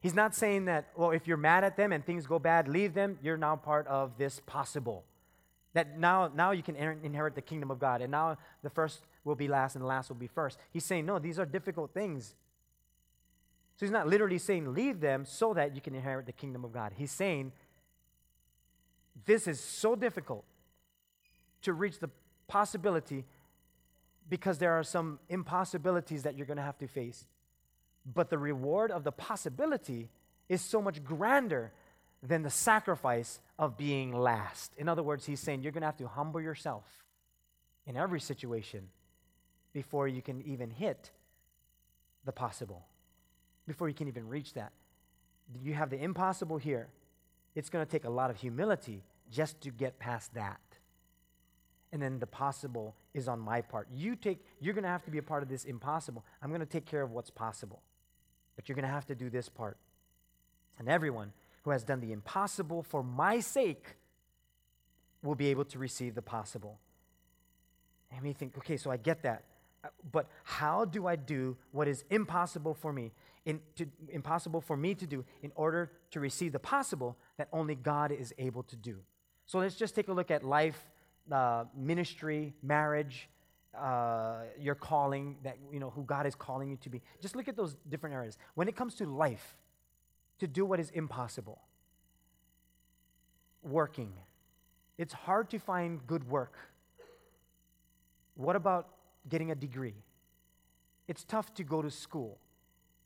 He's not saying that, well, if you're mad at them and things go bad, leave them, you're now part of this possible. That now, now you can inherit the kingdom of God, and now the first will be last and the last will be first. He's saying, no, these are difficult things. So he's not literally saying leave them so that you can inherit the kingdom of God. He's saying this is so difficult to reach the possibility because there are some impossibilities that you're going to have to face. But the reward of the possibility is so much grander than the sacrifice of being last. In other words, he's saying you're going to have to humble yourself in every situation before you can even hit the possible, before you can even reach that. You have the impossible here. It's going to take a lot of humility just to get past that. And then the possible is on my part. You take, you're going to have to be a part of this impossible. I'm going to take care of what's possible. But you're going to have to do this part. And everyone who has done the impossible for my sake will be able to receive the possible. And we think, okay, so I get that. But how do I do what is impossible for me, in, to, impossible for me to do in order to receive the possible that only God is able to do? So let's just take a look at life, uh, ministry, marriage, uh, your calling, that you know who God is calling you to be. Just look at those different areas. When it comes to life, to do what is impossible, working, it's hard to find good work. What about getting a degree? It's tough to go to school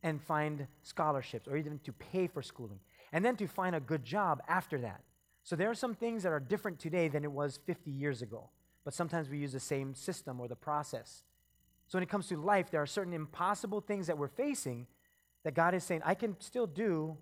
and find scholarships or even to pay for schooling and then to find a good job after that. So there are some things that are different today than it was fifty years ago, but sometimes we use the same system or the process. So when it comes to life, there are certain impossible things that we're facing that God is saying, I can still do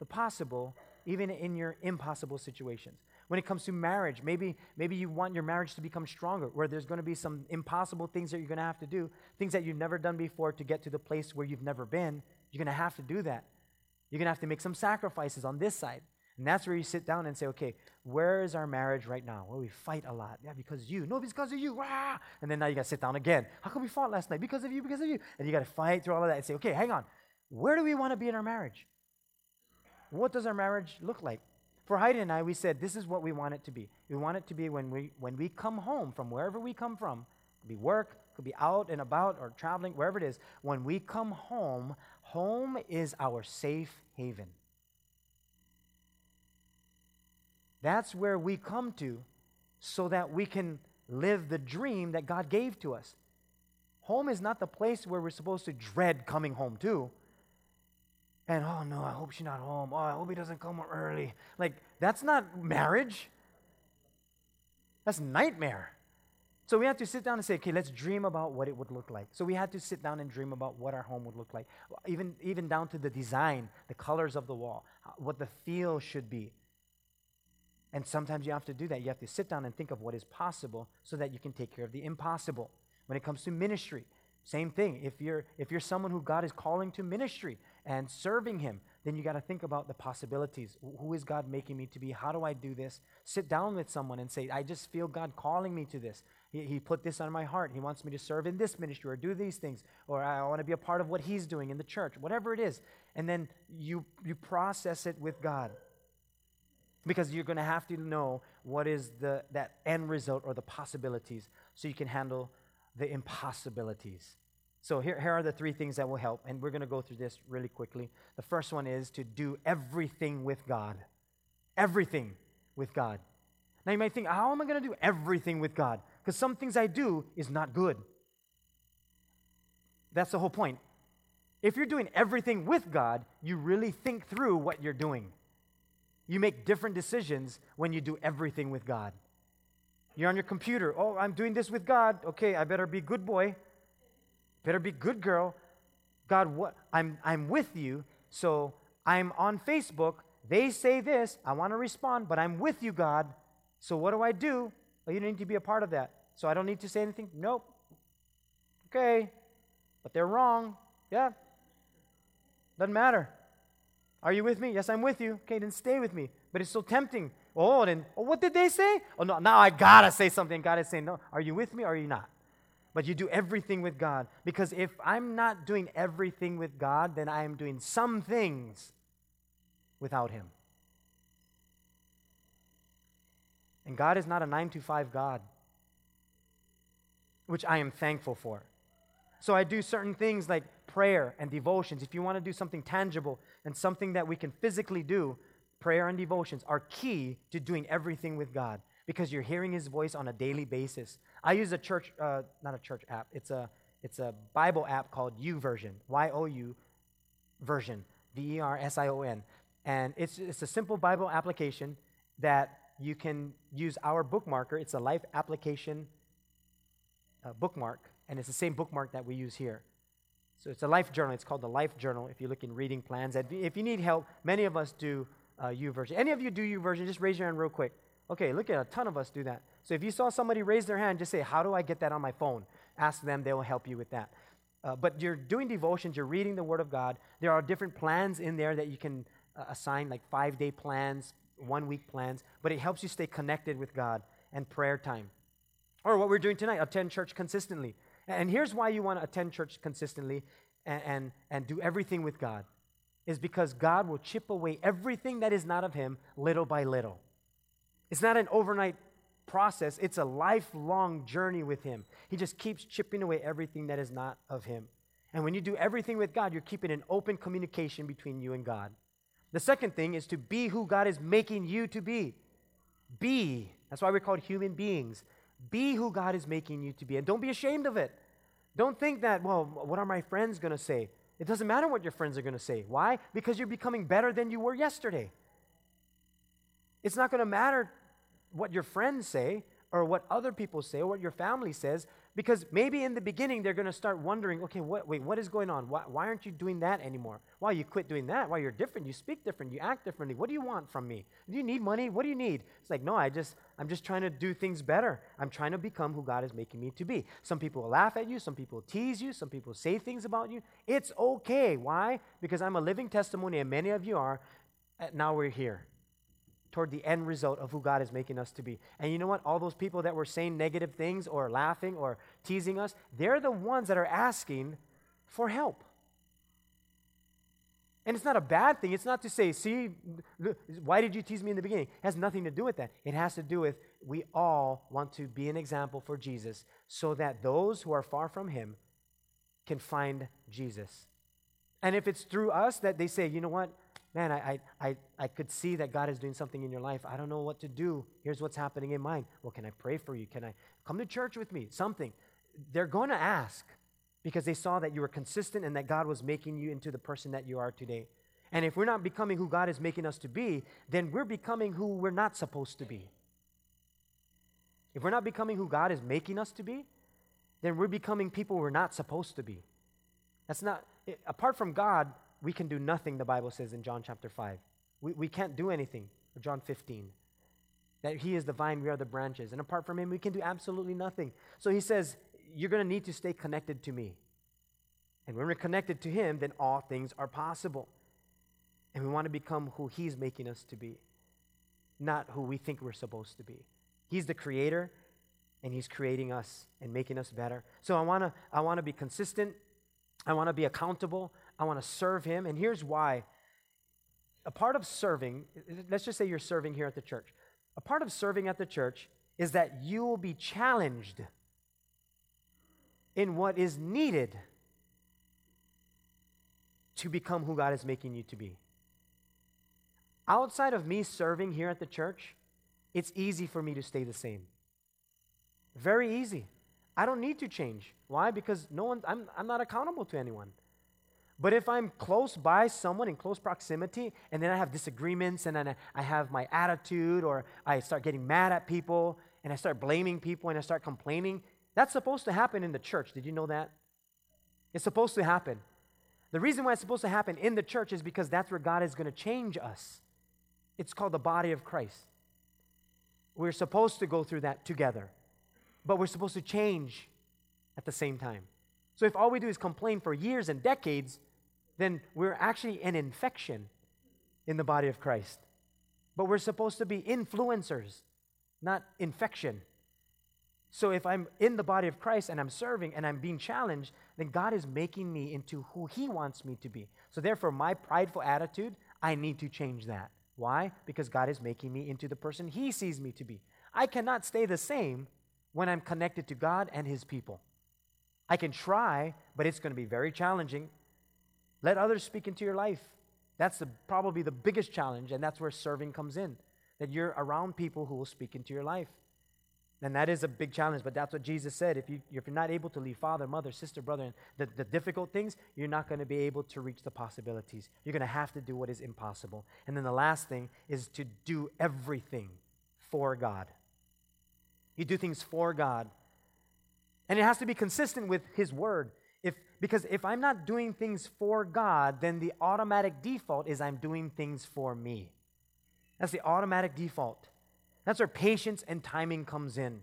the possible even in your impossible situations. When it comes to marriage, maybe maybe you want your marriage to become stronger, where there's going to be some impossible things that you're going to have to do, things that you've never done before to get to the place where you've never been. You're going to have to do that. You're going to have to make some sacrifices on this side. And that's where you sit down and say, okay, where is our marriage right now? Well, we fight a lot. Yeah, because you. No, because of you. Rah! And then now you got to sit down again. How come we fought last night? Because of you, because of you. And you got to fight through all of that and say, okay, hang on. Where do we want to be in our marriage? What does our marriage look like? For Heidi and I, we said this is what we want it to be. We want it to be when we when we come home from wherever we come from, it could be work, it could be out and about or traveling, wherever it is. When we come home, home is our safe haven. That's where we come to so that we can live the dream that God gave to us. Home is not the place where we're supposed to dread coming home to. And, oh, no, I hope she's not home. Oh, I hope he doesn't come early. Like, that's not marriage. That's nightmare. So we have to sit down and say, okay, let's dream about what it would look like. So we had to sit down and dream about what our home would look like, even, even down to the design, the colors of the wall, what the feel should be. And sometimes you have to do that. You have to sit down and think of what is possible so that you can take care of the impossible. When it comes to ministry, same thing. If you're if you're someone who God is calling to ministry and serving him, then you got to think about the possibilities. Who is God making me to be? How do I do this? Sit down with someone and say, I just feel God calling me to this. He, he put this on my heart. He wants me to serve in this ministry or do these things, or I want to be a part of what he's doing in the church, whatever it is. And then you you process it with God. Because you're going to have to know what is the that end result or the possibilities so you can handle the impossibilities. So here, here are the three things that will help, and we're going to go through this really quickly. The first one is to do everything with God. Everything with God. Now you might think, how am I going to do everything with God? Because some things I do is not good. That's the whole point. If you're doing everything with God, you really think through what you're doing. You make different decisions when you do everything with God. You're on your computer. Oh, I'm doing this with God. Okay, I better be good boy. Better be good girl. God, what? I'm I'm with you. So I'm on Facebook. They say this. I want to respond, but I'm with you, God. So what do I do? Well, you don't need to be a part of that. So I don't need to say anything? Nope. Okay. But they're wrong. Yeah. Doesn't matter. Are you with me? Yes, I'm with you. Okay, then stay with me. But it's so tempting. Oh, then, oh, what did they say? Oh, no, now I gotta say something. God is saying, no, are you with me or are you not? But you do everything with God. Because if I'm not doing everything with God, then I am doing some things without Him. And God is not a nine to five God, which I am thankful for. So I do certain things like prayer and devotions. If you want to do something tangible and something that we can physically do, prayer and devotions are key to doing everything with God because you're hearing His voice on a daily basis. I use a church, uh, not a church app, it's a it's a Bible app called YouVersion, Y O U version, V E R S I O N. And it's, it's a simple Bible application that you can use our bookmarker. It's a life application uh, bookmark, and it's the same bookmark that we use here. So it's a life journal. It's called the Life Journal if you look in reading plans. If you need help, many of us do uh, YouVersion. Any of you do YouVersion, just raise your hand real quick. Okay, look at a ton of us do that. So if you saw somebody raise their hand, just say, how do I get that on my phone? Ask them, they will help you with that. Uh, but you're doing devotions, you're reading the Word of God. There are different plans in there that you can uh, assign, like five-day plans, one-week plans, but it helps you stay connected with God and prayer time. Or what we're doing tonight, attend church consistently. And here's why you want to attend church consistently and, and, and do everything with God, is because God will chip away everything that is not of Him little by little. It's not an overnight process. It's a lifelong journey with Him. He just keeps chipping away everything that is not of Him. And when you do everything with God, you're keeping an open communication between you and God. The second thing is to be who God is making you to be. Be. That's why we're called human beings. Be who God is making you to be, and don't be ashamed of it. Don't think that, well, what are my friends going to say? It doesn't matter what your friends are going to say. Why? Because you're becoming better than you were yesterday. It's not going to matter what your friends say or what other people say or what your family says, because maybe in the beginning they're going to start wondering, okay, what, wait, what is going on? Why, why aren't you doing that anymore? Why you quit doing that? Why you're different? You speak different. You act differently. What do you want from me? Do you need money? What do you need? It's like, no, I just, I'm just trying to do things better. I'm trying to become who God is making me to be. Some people will laugh at you. Some people tease you. Some people say things about you. It's okay. Why? Because I'm a living testimony, and many of you are. Now we're here. toward the end result of who God is making us to be. And you know what? All those people that were saying negative things or laughing or teasing us, they're the ones that are asking for help. And it's not a bad thing. It's not to say, see, why did you tease me in the beginning? It has nothing to do with that. It has to do with we all want to be an example for Jesus so that those who are far from him can find Jesus. And if it's through us that they say, you know what, man, I, I, I could see that God is doing something in your life. I don't know what to do. Here's what's happening in mine. Well, can I pray for you? Can I come to church with me? Something. They're going to ask because they saw that you were consistent and that God was making you into the person that you are today. And if we're not becoming who God is making us to be, then we're becoming who we're not supposed to be. If we're not becoming who God is making us to be, then we're becoming people we're not supposed to be. That's not, apart from God, we can do nothing, the Bible says in John chapter five. We, we can't do anything, or John fifteen, that he is the vine, we are the branches. And apart from him, we can do absolutely nothing. So he says, you're going to need to stay connected to me. And when we're connected to him, then all things are possible. And we want to become who he's making us to be, not who we think we're supposed to be. He's the creator, and he's creating us and making us better. So I want to I want to be consistent. I want to be accountable. I want to serve him, and here's why. A part of serving, let's just say you're serving here at the church. A part of serving at the church is that you will be challenged in what is needed to become who God is making you to be. Outside of me serving here at the church, it's easy for me to stay the same. Very easy. I don't need to change. Why? Because no one, I'm, I'm not accountable to anyone. But if I'm close by someone in close proximity, and then I have disagreements, and then I have my attitude, or I start getting mad at people, and I start blaming people, and I start complaining, that's supposed to happen in the church. Did you know that? It's supposed to happen. The reason why it's supposed to happen in the church is because that's where God is going to change us. It's called the body of Christ. We're supposed to go through that together, but we're supposed to change at the same time. So if all we do is complain for years and decades, then we're actually an infection in the body of Christ. But we're supposed to be influencers, not infection. So if I'm in the body of Christ and I'm serving and I'm being challenged, then God is making me into who he wants me to be. So therefore, my prideful attitude, I need to change that. Why? Because God is making me into the person he sees me to be. I cannot stay the same when I'm connected to God and his people. I can try, but it's going to be very challenging. Let others speak into your life. That's the, probably the biggest challenge, and that's where serving comes in, that you're around people who will speak into your life. And that is a big challenge, but that's what Jesus said. If, you, if you're not able to leave father, mother, sister, brother, and the, the difficult things, you're not going to be able to reach the possibilities. You're going to have to do what is impossible. And then the last thing is to do everything for God. You do things for God. And it has to be consistent with his word. If Because if I'm not doing things for God, then the automatic default is I'm doing things for me. That's the automatic default. That's where patience and timing comes in.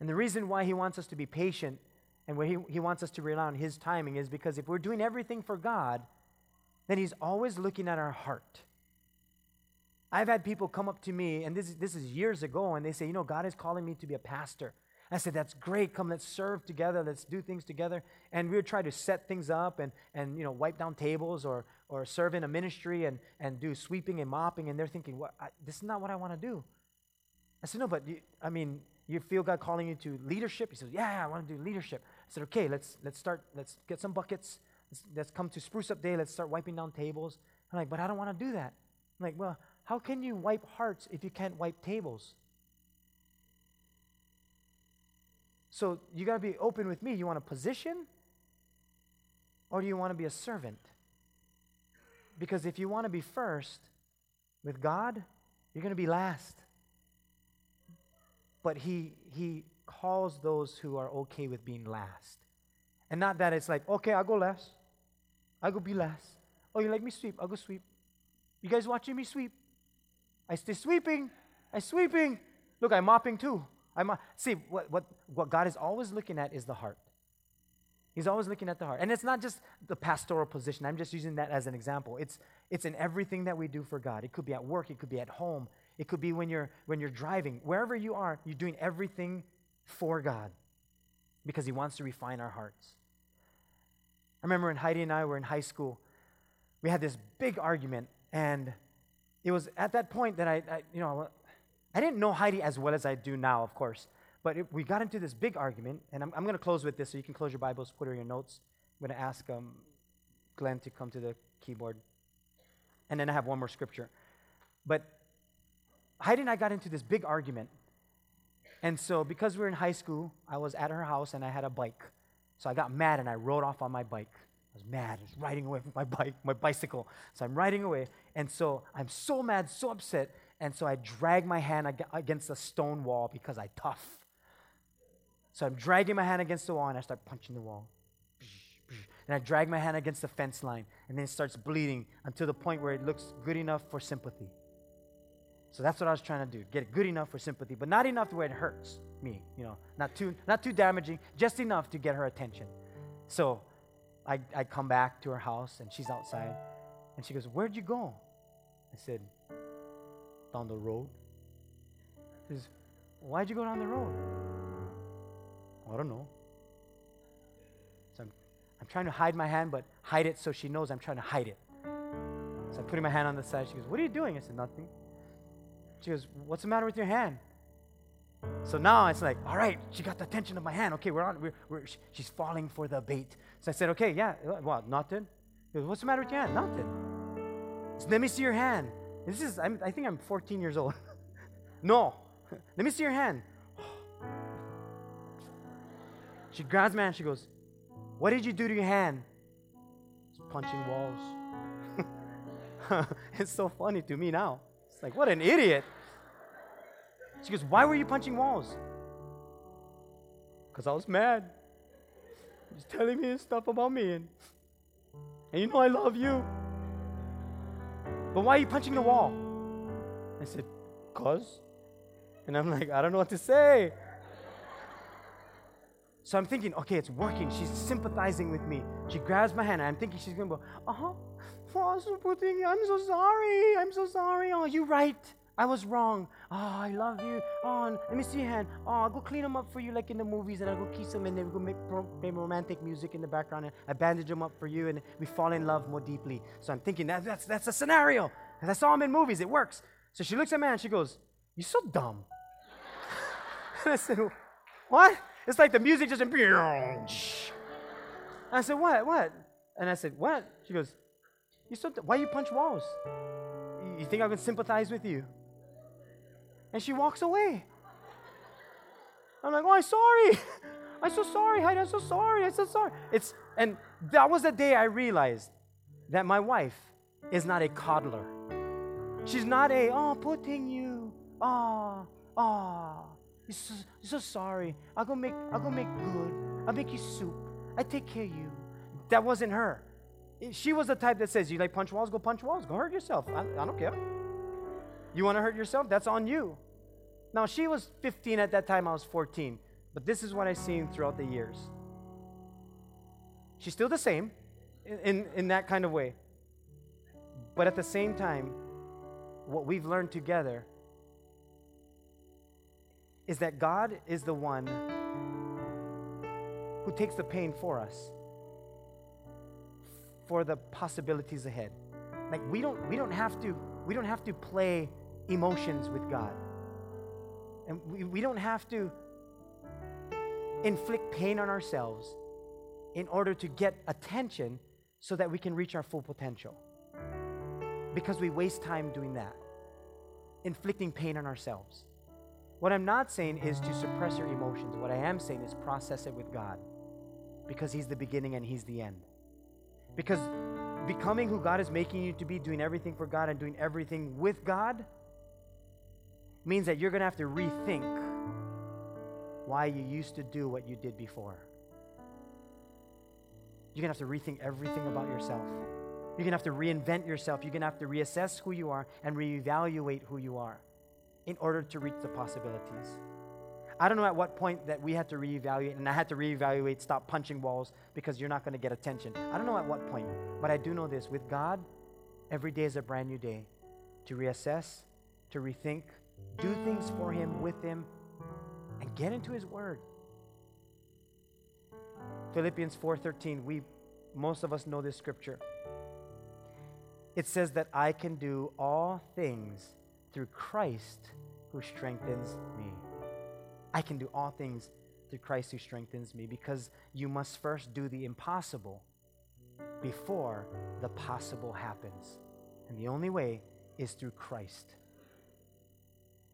And the reason why he wants us to be patient and where he, he wants us to rely on his timing is because if we're doing everything for God, then he's always looking at our heart. I've had people come up to me, and this, this is years ago, and they say, you know, God is calling me to be a pastor. I said, that's great. Come, let's serve together. Let's do things together. And we would try to set things up and, and you know, wipe down tables or or serve in a ministry and, and do sweeping and mopping. And they're thinking, well, I, this is not what I want to do. I said, no, but, you, I mean, you feel God calling you to leadership? He said, yeah, I want to do leadership. I said, okay, let's let's start. Let's get some buckets. Let's, let's come to Spruce Up Day. Let's start wiping down tables. I'm like, but I don't want to do that. I'm like, well, how can you wipe hearts if you can't wipe tables? So you got to be open with me. You want a position or do you want to be a servant? Because if you want to be first with God, you're going to be last. But he, he calls those who are okay with being last. And not that it's like, okay, I'll go last. I'll go be last. Oh, you like me sweep? I'll go sweep. You guys watching me sweep? I stay sweeping. I sweeping. Look, I'm mopping too. I'm, see, what, what, what God is always looking at is the heart. He's always looking at the heart. And it's not just the pastoral position. I'm just using that as an example. It's it's in everything that we do for God. It could be at work. It could be at home. It could be when you're when you're driving. Wherever you are, you're doing everything for God because he wants to refine our hearts. I remember when Heidi and I were in high school, we had this big argument, and it was at that point that I, I you know, I didn't know Heidi as well as I do now, of course, but it, we got into this big argument, and I'm, I'm going to close with this, so you can close your Bibles, put in your notes. I'm going to ask um, Glenn to come to the keyboard, and then I have one more scripture. But Heidi and I got into this big argument, and so because we were in high school, I was at her house, and I had a bike, so I got mad, and I rode off on my bike. I was mad. I was riding away with my bike, my bicycle. So I'm riding away, and so I'm so mad, so upset, and so I drag my hand ag- against a stone wall because I'm tough. So I'm dragging my hand against the wall, and I start punching the wall. And I drag my hand against the fence line, and then it starts bleeding until the point where it looks good enough for sympathy. So that's what I was trying to do, get it good enough for sympathy, but not enough where it hurts me, you know, not too, not too damaging, just enough to get her attention. So I, I come back to her house, and she's outside, and she goes, "Where'd you go?" I said, "Down the road." She says, "Why'd you go down the road?" "I don't know." So I'm, I'm trying to hide my hand, but hide it so she knows I'm trying to hide it. So I'm putting my hand on the side. She goes, "What are you doing?" I said, "Nothing." She goes, "What's the matter with your hand?" So now it's like, all right, she got the attention of my hand. Okay, we're on. We're, we're, she's falling for the bait. So I said, "Okay, yeah, well, nothing." She goes, "What's the matter with your hand?" "Nothing." So, "Let me see your hand." This is, I'm, I think I'm fourteen years old. "No, let me see your hand." She grabs my hand. She goes, "What did you do to your hand?" It's punching walls. It's so funny to me now. It's like, what an idiot. She goes, "Why were you punching walls?" "Because I was mad. He's telling me stuff about me. And, and you know I love you. But why are you punching the wall?" I said, "Because." And I'm like, I don't know what to say. So I'm thinking, okay, it's working. She's sympathizing with me. She grabs my hand, and I'm thinking she's going to go, "Uh-huh. I'm so sorry. I'm so sorry. Oh, you're right. I was wrong. Oh, I love you. Oh, let me see your hand. Oh, I'll go clean them up for you like in the movies, and I'll go kiss them, and then we'll make, make romantic music in the background, and I bandage them up for you, and we fall in love more deeply." So I'm thinking, that, that's that's a scenario. Because I saw them in movies. It works. So she looks at me, and she goes, "You're so dumb." And I said, "What?" It's like the music just... And I said, "What? What?" And I said, "What?" She goes, "You're so... Th- why you punch walls? You think I can sympathize with you?" And she walks away. I'm like, "Oh, I'm sorry. I'm so sorry, Heidi. I'm so sorry. I'm so sorry." It's and that was the day I realized that my wife is not a coddler. She's not a, "Oh, putting you. Oh, oh. You're so, you're so sorry. I'll go make. I'll go make good. I'll make you soup. I take care of you." That wasn't her. She was the type that says, "You like punch walls? Go punch walls. Go hurt yourself. I, I don't care. You want to hurt yourself? That's on you." Now, she was fifteen at that time. I was fourteen. But this is what I've seen throughout the years. She's still the same in, in, in that kind of way. But at the same time, what we've learned together is that God is the one who takes the pain for us for the possibilities ahead. Like we don't we don't have to we don't have to play emotions with God. And we, we don't have to inflict pain on ourselves in order to get attention so that we can reach our full potential. Because we waste time doing that, inflicting pain on ourselves. What I'm not saying is to suppress your emotions. What I am saying is process it with God, because He's the beginning and He's the end. Because becoming who God is making you to be, doing everything for God and doing everything with God, means that you're going to have to rethink why you used to do what you did before. You're going to have to rethink everything about yourself. You're going to have to reinvent yourself. You're going to have to reassess who you are and reevaluate who you are in order to reach the possibilities. I don't know at what point that we had to reevaluate, and I had to reevaluate, stop punching walls because you're not going to get attention. I don't know at what point, but I do know this. With God, every day is a brand new day to reassess, to rethink, do things for Him, with Him, and get into His Word. Philippians four thirteen, we, most of us know this scripture. It says that I can do all things through Christ who strengthens me. I can do all things through Christ who strengthens me, because you must first do the impossible before the possible happens. And the only way is through Christ.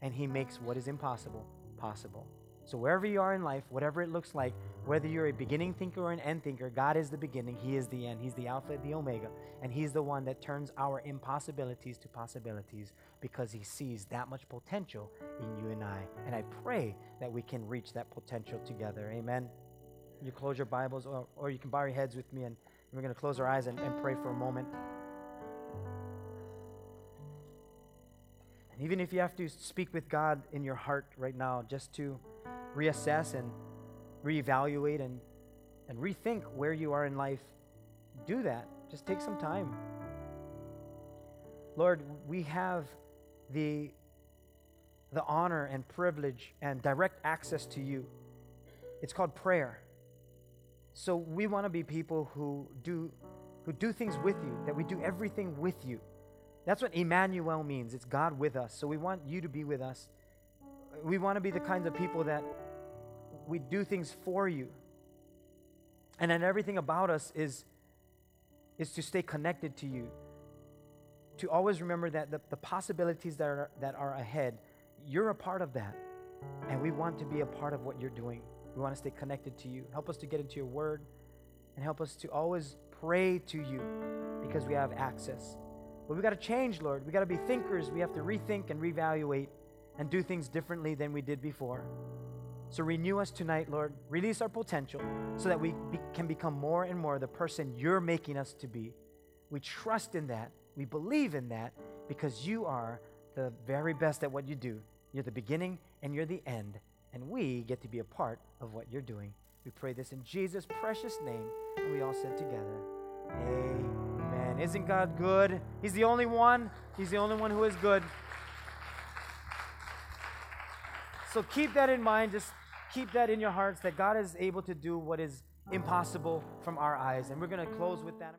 And He makes what is impossible possible. So wherever you are in life, whatever it looks like, whether you're a beginning thinker or an end thinker, God is the beginning, He is the end, He's the Alpha, the Omega, and He's the one that turns our impossibilities to possibilities, because He sees that much potential in you and I. And I pray that we can reach that potential together. Amen. You close your Bibles, or, or you can bow your heads with me, and we're going to close our eyes and, and pray for a moment. And even if you have to speak with God in your heart right now, just to reassess and reevaluate and, and rethink where you are in life, do that. Just take some time. Lord, we have the, the honor and privilege and direct access to You. It's called prayer. So we want to be people who do, who do things with You, that we do everything with You. That's what Emmanuel means. It's God with us. So we want You to be with us. We want to be the kinds of people that we do things for You. And then everything about us is, is to stay connected to You, to always remember that the, the possibilities that are, that are ahead, You're a part of that. And we want to be a part of what You're doing. We want to stay connected to You. Help us to get into Your Word, and help us to always pray to You, because we have access. But we got to change, Lord. We got to be thinkers. We have to rethink and reevaluate and do things differently than we did before. So renew us tonight, Lord. Release our potential so that we be- can become more and more the person You're making us to be. We trust in that. We believe in that, because You are the very best at what You do. You're the beginning and You're the end, and we get to be a part of what You're doing. We pray this in Jesus' precious name, and we all said together, amen. Isn't God good? He's the only one. He's the only one who is good. So keep that in mind. Just keep that in your hearts, that God is able to do what is impossible from our eyes. And we're going to close with that.